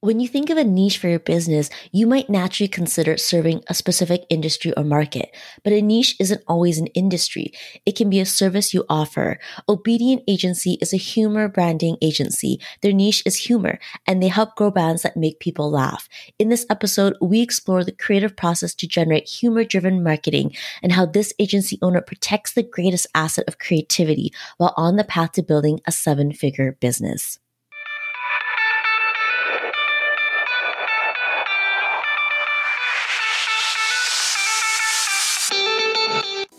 When you think of a niche for your business, you might naturally consider serving a specific industry or market, but a niche isn't always an industry. It can be a service you offer. Obedient Agency is a humor branding agency. Their niche is humor, and they help grow brands that make people laugh. In this episode, we explore the creative process to generate humor-driven marketing and how this agency owner protects the greatest asset of creativity while on the path to building a seven-figure business.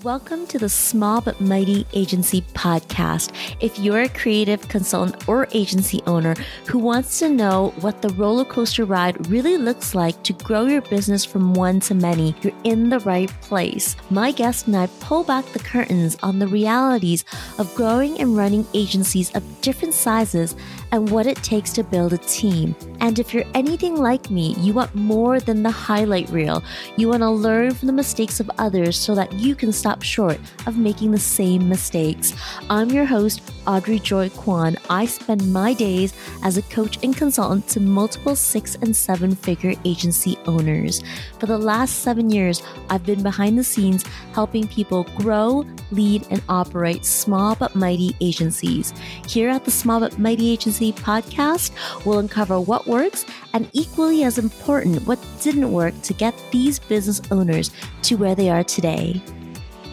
Welcome to the Small But Mighty Agency Podcast. If you're a creative consultant or agency owner who wants to know what the roller coaster ride really looks like to grow your business from one to many, you're in the right place. My guest and I pull back the curtains on the realities of growing and running agencies of different sizes and what it takes to build a team. And if you're anything like me, you want more than the highlight reel. You want to learn from the mistakes of others so that you can stop short of making the same mistakes. I'm your host, Audrey Joy Kwan. I spend my days as a coach and consultant to multiple 6- and 7-figure agency owners. For the last 7 years, I've been behind the scenes helping people grow, lead, and operate small but mighty agencies. Here at the Small But Mighty Agency Podcast, we'll uncover what works and, equally as important, what didn't work to get these business owners to where they are today.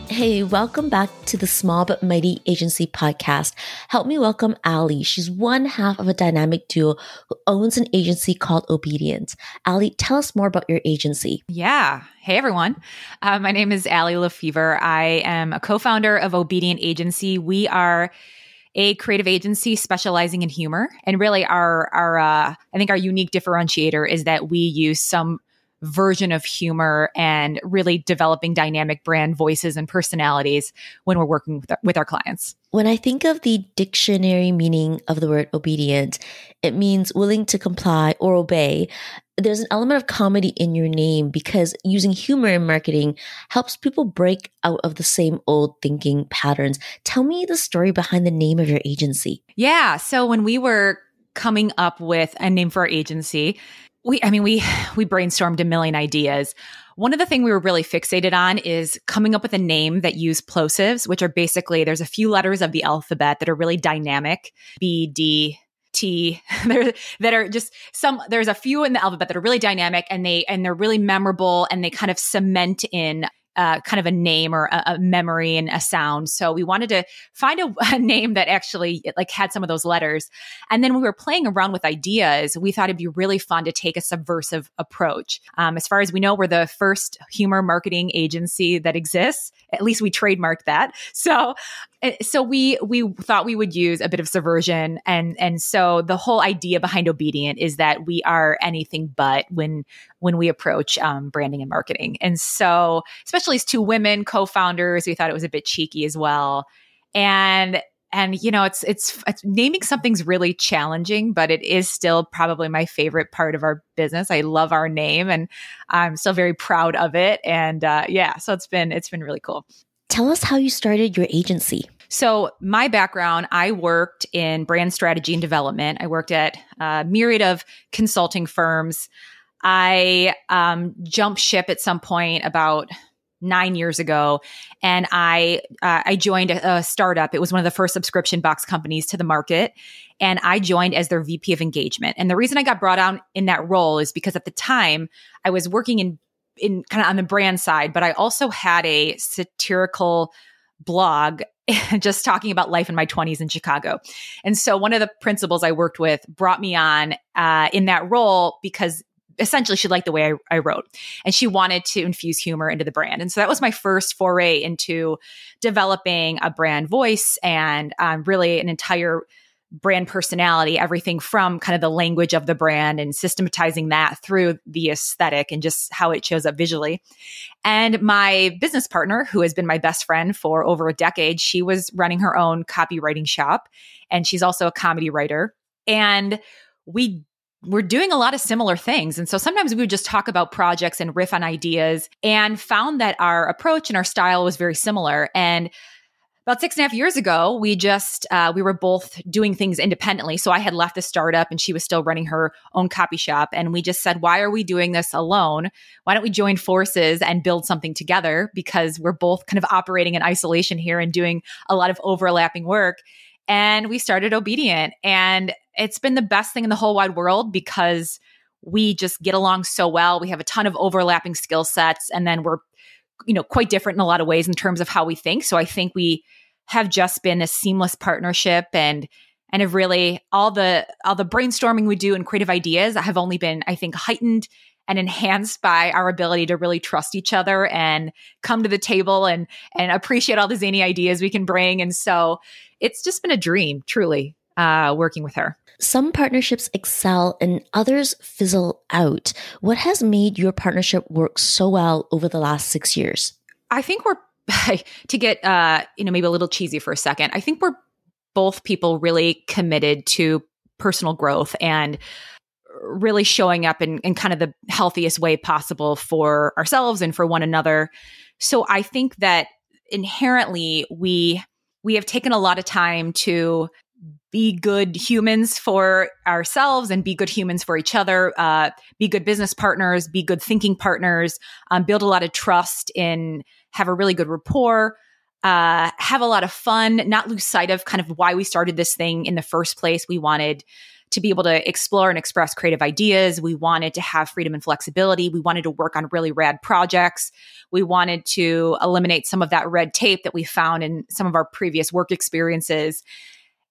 Hey, welcome back to the Small But Mighty Agency Podcast. Help me welcome Allie. She's one half of a dynamic duo who owns an agency called Obedient. Allie, tell us more about your agency. Yeah. Hey, everyone. My name is Allie Lefevre. I am a co-founder of Obedient Agency. We are a creative agency specializing in humor. And really our unique differentiator is that we use some version of humor and really developing dynamic brand voices and personalities when we're working with our clients. When I think of the dictionary meaning of the word obedient, it means willing to comply or obey. There's an element of comedy in your name because using humor in marketing helps people break out of the same old thinking patterns. Tell me the story behind the name of your agency. Yeah. So when we were coming up with a name for our agency, we brainstormed a million ideas. One of the things we were really fixated on is coming up with a name that used plosives, which are basically, there's a few letters of the alphabet that are really dynamic, B, D, T, there's a few in the alphabet that are really dynamic and they're really memorable, and they kind of cement in kind of a name or a memory and a sound. So we wanted to find a name that actually like had some of those letters. And then when we were playing around with ideas, we thought it'd be really fun to take a subversive approach. As far as we know, we're the first humor marketing agency that exists. At least we trademarked that. So we thought we would use a bit of subversion. And so the whole idea behind Obedient is that we are anything but when we approach branding and marketing. And so, especially as two women co-founders, we thought it was a bit cheeky as well. And you know, it's naming something's really challenging, but it is still probably my favorite part of our business. I love our name, and I'm still very proud of it. And so it's been really cool. Tell us how you started your agency. So my background, I worked in brand strategy and development. I worked at a myriad of consulting firms. I jumped ship at some point about 9 years ago, and I joined a startup. It was one of the first subscription box companies to the market, and I joined as their VP of engagement. And the reason I got brought on in that role is because at the time I was working in kind of on the brand side, but I also had a satirical blog just talking about life in my 20s in Chicago. And so one of the principals I worked with brought me on in that role because essentially she liked the way I wrote, and she wanted to infuse humor into the brand. And so that was my first foray into developing a brand voice and really an entire brand personality, everything from kind of the language of the brand and systematizing that through the aesthetic and just how it shows up visually. And my business partner, who has been my best friend for over a decade, she was running her own copywriting shop, and she's also a comedy writer. And we're doing a lot of similar things. And so sometimes we would just talk about projects and riff on ideas, and found that our approach and our style was very similar. And About 6.5 years ago, we were both doing things independently. So I had left the startup and she was still running her own copy shop. And we just said, why are we doing this alone? Why don't we join forces and build something together? Because we're both kind of operating in isolation here and doing a lot of overlapping work. And we started Obedient. And it's been the best thing in the whole wide world because we just get along so well. We have a ton of overlapping skill sets. And then we're quite different in a lot of ways in terms of how we think. So I think we have just been a seamless partnership, and have really all the brainstorming we do and creative ideas have only been, I think, heightened and enhanced by our ability to really trust each other and come to the table and appreciate all the zany ideas we can bring. And so it's just been a dream, truly, working with her. Some partnerships excel and others fizzle out. What has made your partnership work so well over the last 6 years? I think we're, to get maybe a little cheesy for a second, I think we're both people really committed to personal growth and really showing up in kind of the healthiest way possible for ourselves and for one another. So I think that inherently we have taken a lot of time to be good humans for ourselves and be good humans for each other, be good business partners, be good thinking partners, build a lot of trust in, have a really good rapport, have a lot of fun, not lose sight of kind of why we started this thing in the first place. We wanted to be able to explore and express creative ideas. We wanted to have freedom and flexibility. We wanted to work on really rad projects. We wanted to eliminate some of that red tape that we found in some of our previous work experiences.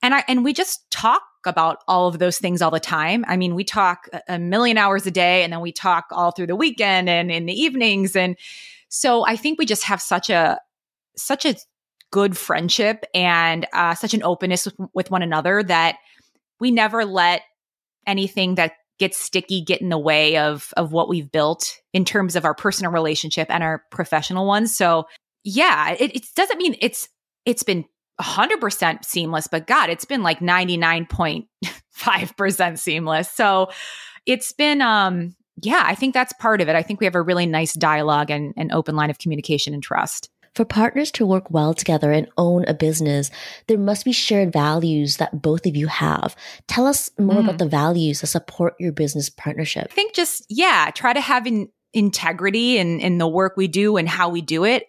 And we just talk about all of those things all the time. I mean, we talk a million hours a day, and then we talk all through the weekend and in the evenings. And so I think we just have such a good friendship and such an openness with one another that we never let anything that gets sticky get in the way of what we've built in terms of our personal relationship and our professional ones. So yeah, it doesn't mean it's been 100% seamless, but God, it's been like 99.5% seamless. So it's been, I think that's part of it. I think we have a really nice dialogue and an open line of communication and trust. For partners to work well together and own a business, there must be shared values that both of you have. Tell us more about the values that support your business partnership. I think just, try to have integrity in the work we do and how we do it.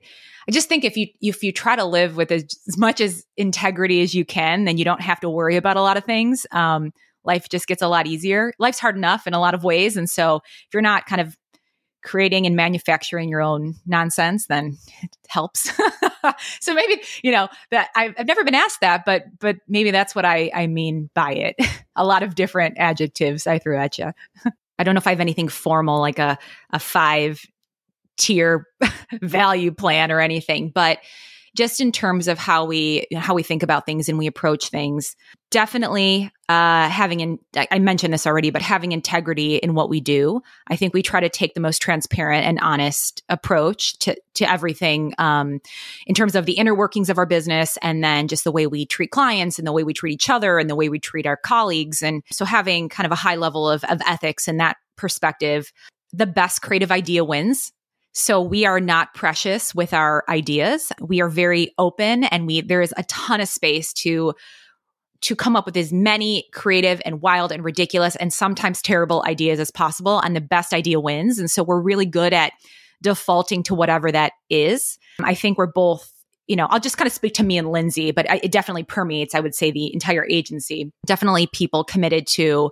I just think if you try to live with as much as integrity as you can, then you don't have to worry about a lot of things. Life just gets a lot easier. Life's hard enough in a lot of ways. And so if you're not kind of creating and manufacturing your own nonsense, then it helps. So maybe, that I've never been asked that, but maybe that's what I mean by it. A lot of different adjectives I threw at you. I don't know if I have anything formal, like a 5-tier value plan or anything, but just in terms of how we think about things and we approach things, definitely I mentioned this already, but having integrity in what we do. I think we try to take the most transparent and honest approach to everything in terms of the inner workings of our business, and then just the way we treat clients and the way we treat each other and the way we treat our colleagues. And so having kind of a high level of ethics in that perspective, the best creative idea wins. So we are not precious with our ideas. We are very open, and there is a ton of space to come up with as many creative and wild and ridiculous and sometimes terrible ideas as possible, and the best idea wins. And so we're really good at defaulting to whatever that is. I think we're both, I'll just kind of speak to me and Lindsay, but it definitely permeates, I would say, the entire agency. Definitely people committed to,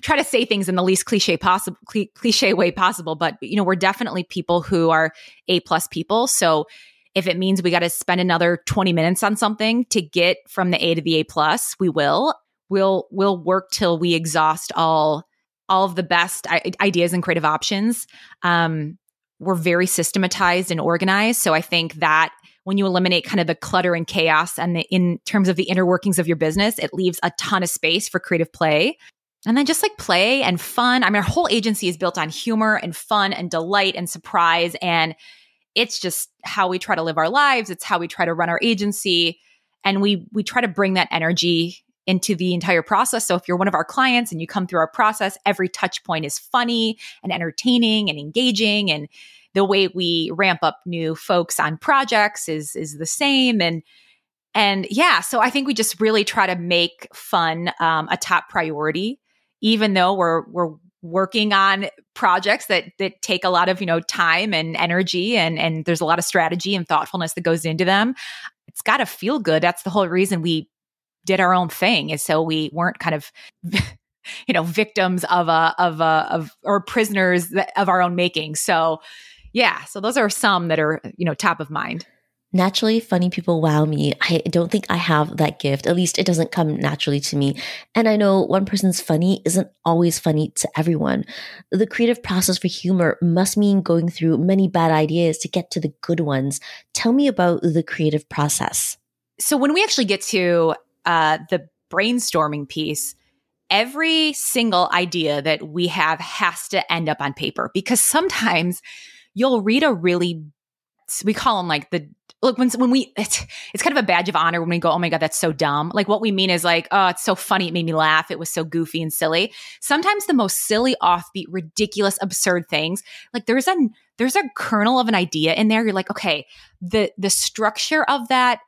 try to say things in the least cliche way possible, but, we're definitely people who are A+ people. So if it means we got to spend another 20 minutes on something to get from the A to the A+, we will. We'll work till we exhaust all of the best ideas and creative options. We're very systematized and organized. So I think that when you eliminate kind of the clutter and chaos and in terms of the inner workings of your business, it leaves a ton of space for creative play. And then just like play and fun. I mean, our whole agency is built on humor and fun and delight and surprise. And it's just how we try to live our lives. It's how we try to run our agency. And we try to bring that energy into the entire process. So if you're one of our clients and you come through our process, every touch point is funny and entertaining and engaging, and the way we ramp up new folks on projects is the same. And And yeah, so I think we just really try to make fun a top priority, even though we're working on projects that take a lot of, time and energy and there's a lot of strategy and thoughtfulness that goes into them. It's got to feel good. That's the whole reason we did our own thing, is so we weren't kind of, victims or prisoners of our own making. So yeah, so those are some that are, top of mind. Naturally, funny people wow me. I don't think I have that gift. At least it doesn't come naturally to me. And I know one person's funny isn't always funny to everyone. The creative process for humor must mean going through many bad ideas to get to the good ones. Tell me about the creative process. So when we actually get to the brainstorming piece, every single idea that we have has to end up on paper, because sometimes you'll read a really, we call them like the, look, when we, it's kind of a badge of honor when we go, oh my God, that's so dumb. Like what we mean is like, oh, it's so funny. It made me laugh. It was so goofy and silly. Sometimes the most silly, offbeat, ridiculous, absurd things, like there's a kernel of an idea in there. You're like, okay, the structure of that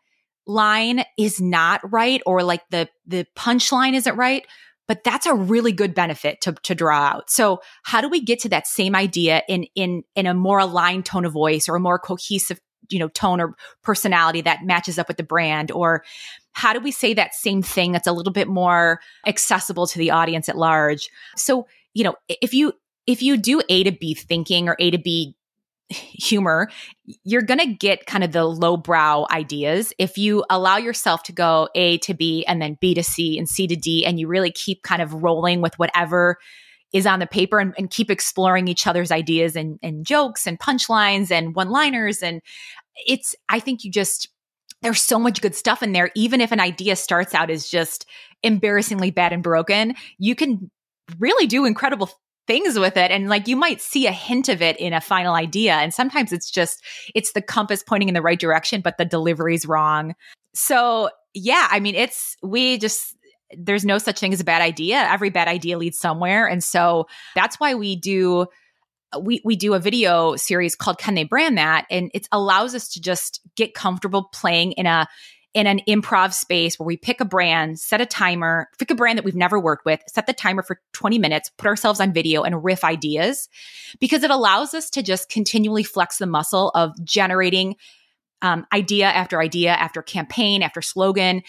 line is not right. Or like the punchline isn't right, but that's a really good benefit to draw out. So how do we get to that same idea in a more aligned tone of voice, or a more cohesive, tone or personality that matches up with the brand? Or how do we say that same thing that's a little bit more accessible to the audience at large? So, if you do A to B thinking or A to B humor, you're going to get kind of the lowbrow ideas. If you allow yourself to go A to B and then B to C and C to D, and you really keep kind of rolling with whatever is on the paper and keep exploring each other's ideas and jokes and punchlines and one-liners. And it's, I think there's so much good stuff in there. Even if an idea starts out as just embarrassingly bad and broken, you can really do incredible things with it. And like, you might see a hint of it in a final idea. And sometimes it's the compass pointing in the right direction, but the delivery's wrong. So yeah, I mean, there's no such thing as a bad idea. Every bad idea leads somewhere. And so that's why we do a video series called Can They Brand That? And it allows us to just get comfortable playing in an improv space where we pick a brand, pick a brand that we've never worked with, set the timer for 20 minutes, put ourselves on video and riff ideas, because it allows us to just continually flex the muscle of generating idea after campaign, after slogan,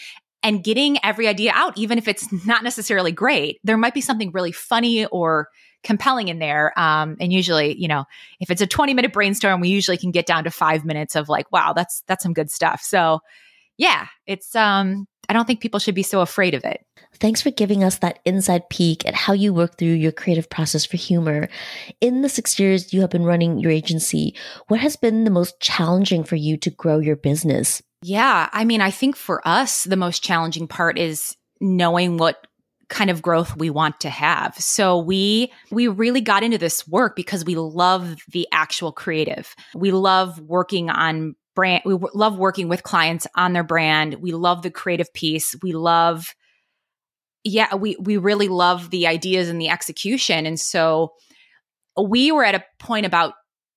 and getting every idea out, even if it's not necessarily great. There might be something really funny or compelling in there. And usually, if it's a 20-minute brainstorm, we usually can get down to 5 minutes of like, wow, that's some good stuff. So yeah, it's I don't think people should be so afraid of it. Thanks for giving us that inside peek at how you work through your creative process for humor. In the 6 years you have been running your agency, what has been the most challenging for you to grow your business? Yeah. I mean, I think for us, the most challenging part is knowing what kind of growth we want to have. So we really got into this work because we love the actual creative. We love working on brand. We love working with clients on their brand. We love the creative piece. We really love the ideas and the execution. And so we were at a point about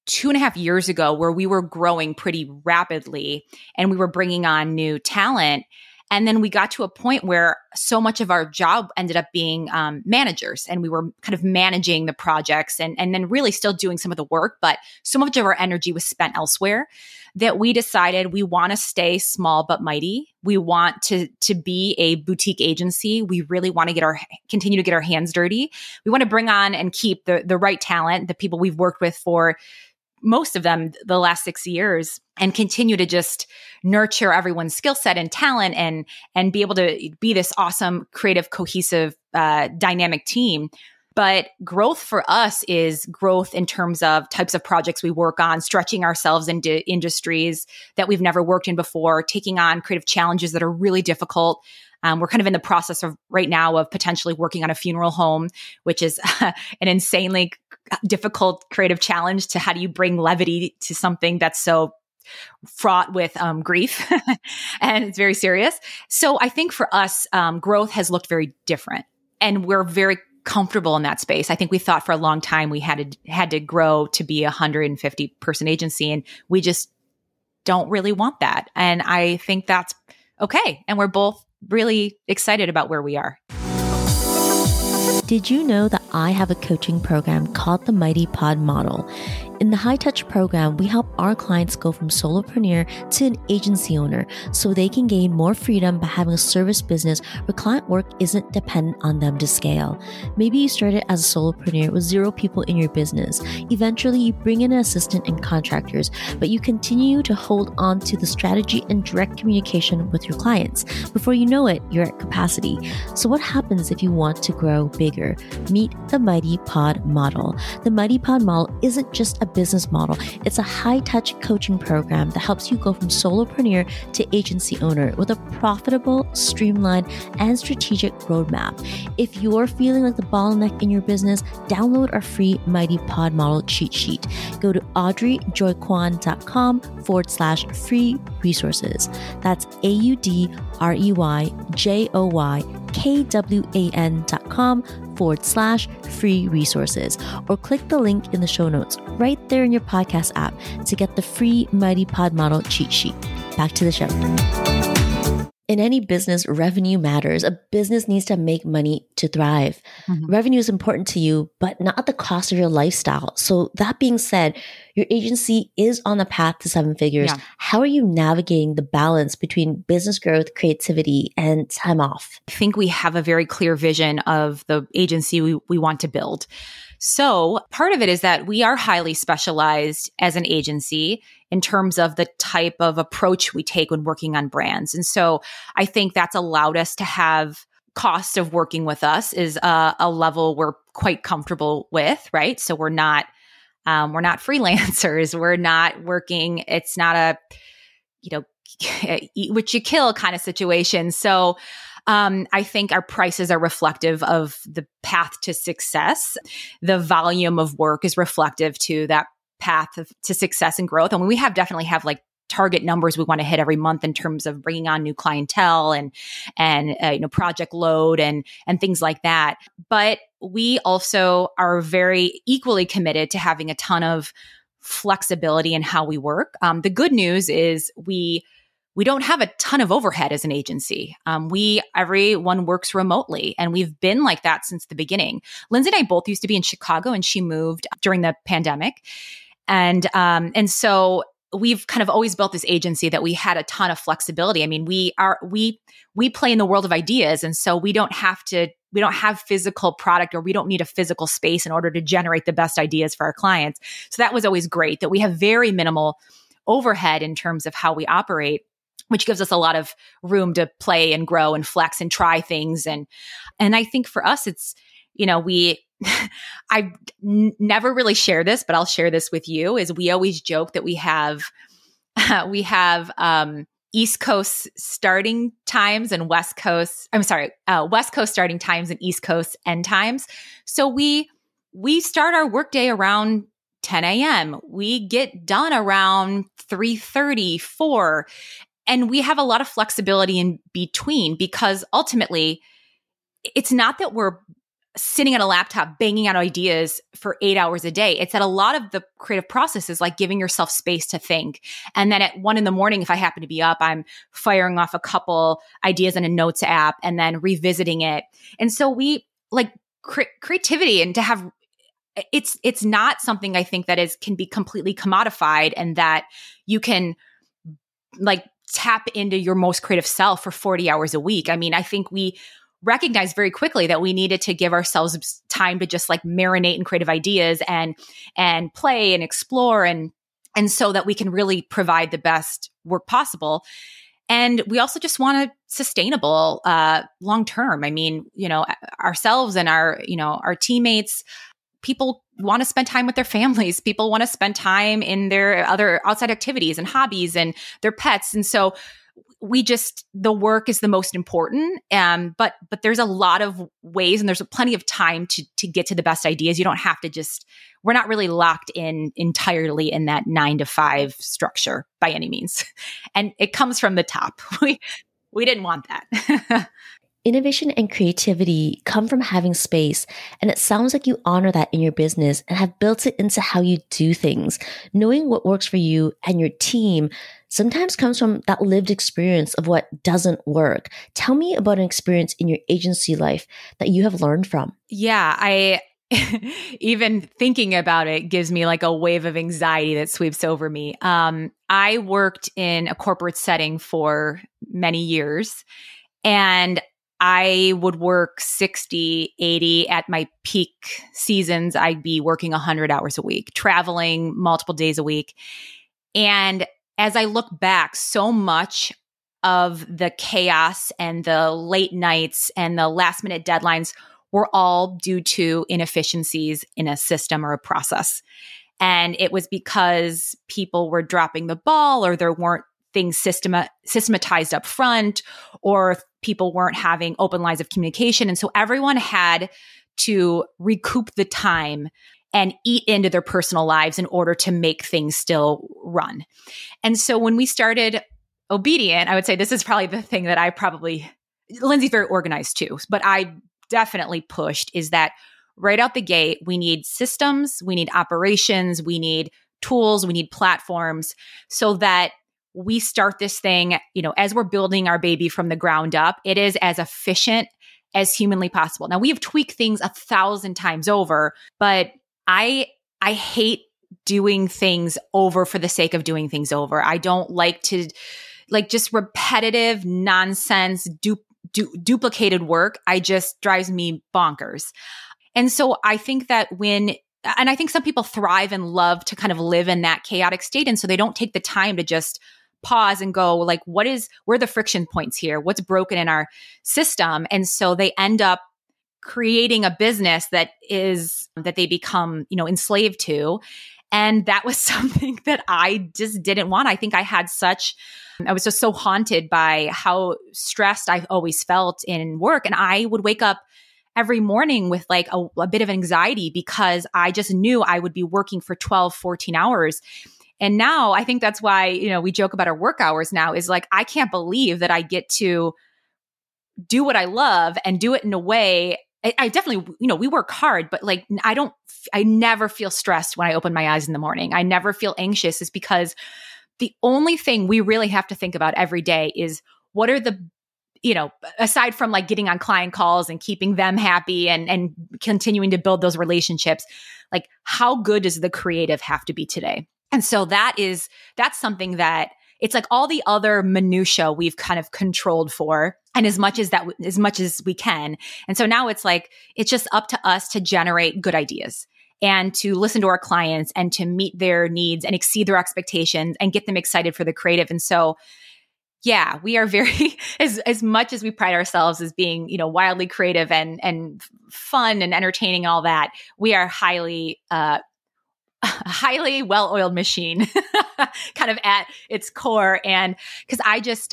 2.5 years ago where we were growing pretty rapidly and we were bringing on new talent. And then we got to a point where so much of our job ended up being managers, and we were kind of managing the projects and then really still doing some of the work, but so much of our energy was spent elsewhere that we decided we want to stay small but mighty. We want to be a boutique agency. We really want to continue to get our hands dirty. We want to bring on and keep the right talent, the people we've worked with for most of them the last 6 years, and continue to just nurture everyone's skill set and talent and be able to be this awesome, creative, cohesive, dynamic team. But growth for us is growth in terms of types of projects we work on, stretching ourselves into industries that we've never worked in before, taking on creative challenges that are really difficult. We're kind of in the process of right now of potentially working on a funeral home, which is an insanely difficult creative challenge to how do you bring levity to something that's so fraught with grief and it's very serious. So I think for us, growth has looked very different, and we're very comfortable in that space. I think we thought for a long time we had to grow to be a 150-person agency, and we just don't really want that. And I think that's okay. And we're both really excited about where we are. Did you know that I have a coaching program called the Mighty Pod Model? In the High Touch program, we help our clients go from solopreneur to an agency owner so they can gain more freedom by having a service business where client work isn't dependent on them to scale. Maybe you started as a solopreneur with 0 people in your business. Eventually, you bring in an assistant and contractors, but you continue to hold on to the strategy and direct communication with your clients. Before you know it, you're at capacity. So what happens if you want to grow bigger? Meet the Mighty Pod Model. The Mighty Pod Model isn't just a business model. It's a high-touch coaching program that helps you go from solopreneur to agency owner with a profitable, streamlined, and strategic roadmap. If you're feeling like the bottleneck in your business, download our free Mighty Pod Model cheat sheet. Go to audreyjoykwan.com/free resources. That's audreyjoykwan.com/free resources, or click the link in the show notes right there in your podcast app to get the free Mighty Pod Model cheat sheet. Back to the show. In any business, revenue matters. A business needs to make money to thrive. Mm-hmm. Revenue is important to you, but not at the cost of your lifestyle. So that being said, your agency is on the path to 7 figures. Yeah. How are you navigating the balance between business growth, creativity, and time off? I think we have a very clear vision of the agency we want to build. So part of it is that we are highly specialized as an agency in terms of the type of approach we take when working on brands. And so I think that's allowed us to have cost of working with us is a level we're quite comfortable with, right? So we're not freelancers. We're not working. It's not a, eat what you kill kind of situation. So I think our prices are reflective of the path to success. The volume of work is reflective to that path to success and growth. And we definitely have like target numbers we want to hit every month in terms of bringing on new clientele and project load and things like that. But we also are very equally committed to having a ton of flexibility in how we work. The good news is we don't have a ton of overhead as an agency. Everyone works remotely, and we've been like that since the beginning. Lindsay and I both used to be in Chicago, and she moved during the pandemic. And so we've kind of always built this agency that we had a ton of flexibility. I mean, we play in the world of ideas, and so we don't have physical product, or we don't need a physical space in order to generate the best ideas for our clients. So that was always great that we have very minimal overhead in terms of how we operate, which gives us a lot of room to play and grow and flex and try things. And I think for us, it's, I never really share this, but I'll share this with you, is we always joke that we have East Coast starting times and West Coast starting times and East Coast end times. So we start our workday around 10 a.m. We get done around 3:30, 4, and we have a lot of flexibility in between, because ultimately it's not that we're sitting at a laptop banging out ideas for 8 hours a day. It's that a lot of the creative process is like giving yourself space to think. And then at 1 a.m, if I happen to be up, I'm firing off a couple ideas in a notes app and then revisiting it. And so we like creativity, and to have it's not something I think that can be completely commodified, and that you can like tap into your most creative self for 40 hours a week. I mean, I think we recognized very quickly that we needed to give ourselves time to just like marinate in creative ideas and play and explore and so that we can really provide the best work possible. And we also just want a sustainable long-term. I mean, ourselves and our teammates, people want to spend time with their families. People want to spend time in their other outside activities and hobbies and their pets. And so the work is the most important. But there's a lot of ways, and there's plenty of time to get to the best ideas. You don't have to we're not really locked in entirely in that 9-to-5 structure by any means. And it comes from the top. We didn't want that. Innovation and creativity come from having space, and it sounds like you honor that in your business and have built it into how you do things. Knowing what works for you and your team sometimes comes from that lived experience of what doesn't work. Tell me about an experience in your agency life that you have learned from. Yeah, even thinking about it gives me like a wave of anxiety that sweeps over me. I worked in a corporate setting for many years, and I would work 60, 80. At my peak seasons, I'd be working 100 hours a week, traveling multiple days a week. And as I look back, so much of the chaos and the late nights and the last minute deadlines were all due to inefficiencies in a system or a process. And it was because people were dropping the ball, or there weren't things systematized up front, or people weren't having open lines of communication. And so everyone had to recoup the time and eat into their personal lives in order to make things still run. And so when we started Obedient, I would say this is probably the thing that Lindsay's very organized too, but I definitely pushed, is that right out the gate, we need systems, we need operations, we need tools, we need platforms, so that we start this thing, as we're building our baby from the ground up, it is as efficient as humanly possible. Now, we have tweaked things 1,000 times over, but I hate doing things over for the sake of doing things over. I don't like to just repetitive nonsense, duplicated work. Drives me bonkers. And so I think that I think some people thrive and love to kind of live in that chaotic state. And so they don't take the time to just pause and go like, where are the friction points here? What's broken in our system? And so they end up creating a business that they become, enslaved to. And that was something that I just didn't want. I think I was just so haunted by how stressed I always felt in work. And I would wake up every morning with like a bit of anxiety because I just knew I would be working for 12, 14 hours. And now I think that's why, we joke about our work hours now is like, I can't believe that I get to do what I love and do it in a way. I definitely, we work hard, but like, I never feel stressed when I open my eyes in the morning. I never feel anxious, is because the only thing we really have to think about every day is what are the aside from like getting on client calls and keeping them happy and continuing to build those relationships, like how good does the creative have to be today? And so that's something that it's like all the other minutia we've kind of controlled for, and as much as we can. And so now it's like, it's just up to us to generate good ideas and to listen to our clients and to meet their needs and exceed their expectations and get them excited for the creative. And so yeah, we are very, as much as we pride ourselves as being, wildly creative and fun and entertaining and all that, we are highly well-oiled machine kind of at its core. And because I just,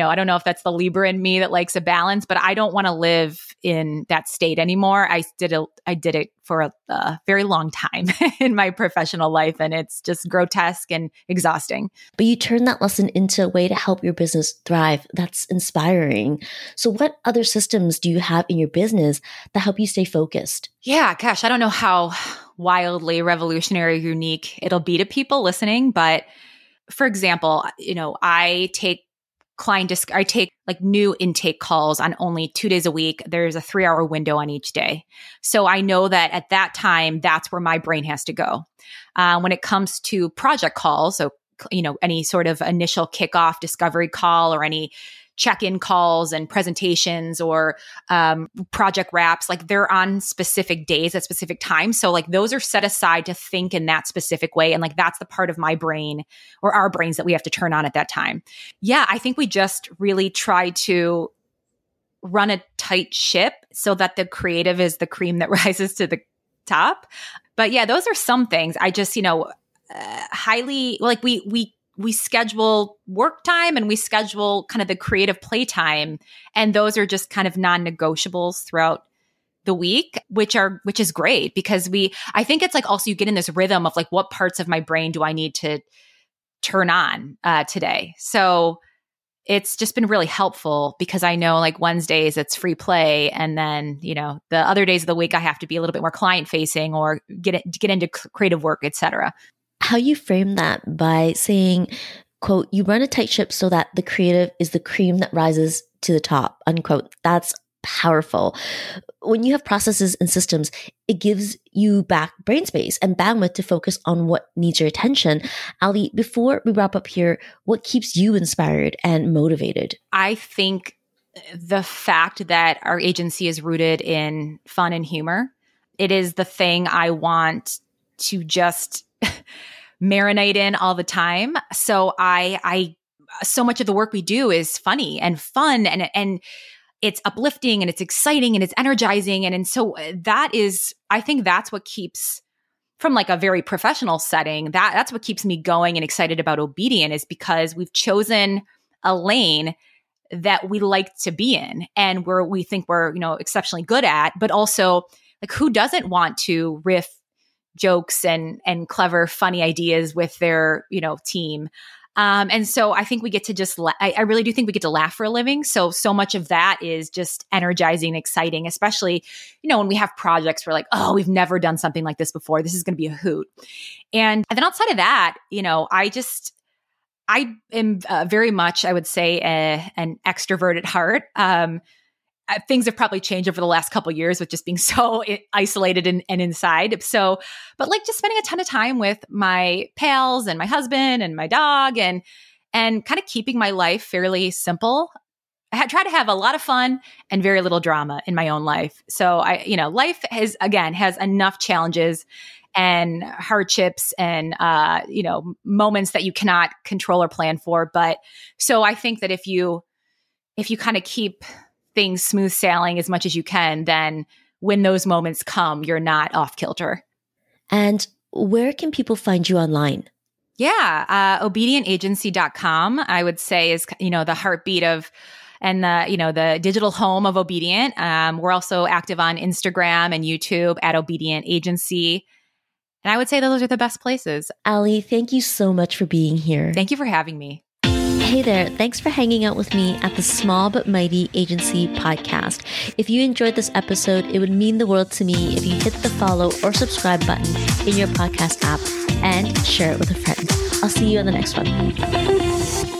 I don't know if that's the Libra in me that likes a balance, but I don't want to live in that state anymore. I did it for a very long time in my professional life, and it's just grotesque and exhausting. But you turn that lesson into a way to help your business thrive. That's inspiring. So what other systems do you have in your business that help you stay focused? Yeah, gosh, I don't know how wildly revolutionary, unique it'll be to people listening. But for example, I take like new intake calls on only 2 days a week. There's a 3-hour window on each day. So I know that at that time, that's where my brain has to go. When it comes to project calls, so, any sort of initial kickoff discovery call or any check-in calls and presentations or project wraps, like they're on specific days at specific times. So like those are set aside to think in that specific way. And like, that's the part of my brain or our brains that we have to turn on at that time. Yeah, I think we just really try to run a tight ship so that the creative is the cream that rises to the top. But yeah, those are some things. I just, highly, like we schedule work time and we schedule kind of the creative playtime. And those are just kind of non-negotiables throughout the week, which is great because I think it's like also you get in this rhythm of like, what parts of my brain do I need to turn on today? So it's just been really helpful because I know like Wednesdays it's free play. And then, you know, the other days of the week, I have to be a little bit more client facing or get into creative work, et cetera. How you frame that by saying, quote, you run a tight ship so that the creative is the cream that rises to the top, unquote. That's powerful. When you have processes and systems, it gives you back brain space and bandwidth to focus on what needs your attention. Allie, before we wrap up here, what keeps you inspired and motivated? I think the fact that our agency is rooted in fun and humor. It is the thing I want to just marinate in all the time. So I so much of the work we do is funny and fun and it's uplifting and it's exciting and it's energizing. And so that is, I think that's what keeps, from like a very professional setting, that's what keeps me going and excited about Obedient, is because we've chosen a lane that we like to be in and where we think we're, you know, exceptionally good at, but also like who doesn't want to riff jokes and clever, funny ideas with their, you know, team. And so I think we get to just, I really do think we get to laugh for a living. So much of that is just energizing, exciting, especially, you know, when we have projects, we're like, oh, we've never done something like this before. This is going to be a hoot. And then outside of that, you know, I am very much, I would say, an extrovert at heart. Things have probably changed over the last couple of years with just being so isolated and inside. So, but like just spending a ton of time with my pals and my husband and my dog and kind of keeping my life fairly simple. I try to have a lot of fun and very little drama in my own life. So I, you know, life has enough challenges and hardships and, you know, moments that you cannot control or plan for. But so I think that if you kind of keep things smooth sailing as much as you can, then when those moments come, you're not off kilter. And where can people find you online? Yeah. Obedientagency.com, I would say, is, you know, the heartbeat of, and the, you know, the digital home of Obedient. We're also active on Instagram and YouTube at Obedient Agency. And I would say those are the best places. Allie, thank you so much for being here. Thank you for having me. Hey there, thanks for hanging out with me at the Small But Mighty Agency Podcast. If you enjoyed this episode, it would mean the world to me if you hit the follow or subscribe button in your podcast app and share it with a friend. I'll see you on the next one.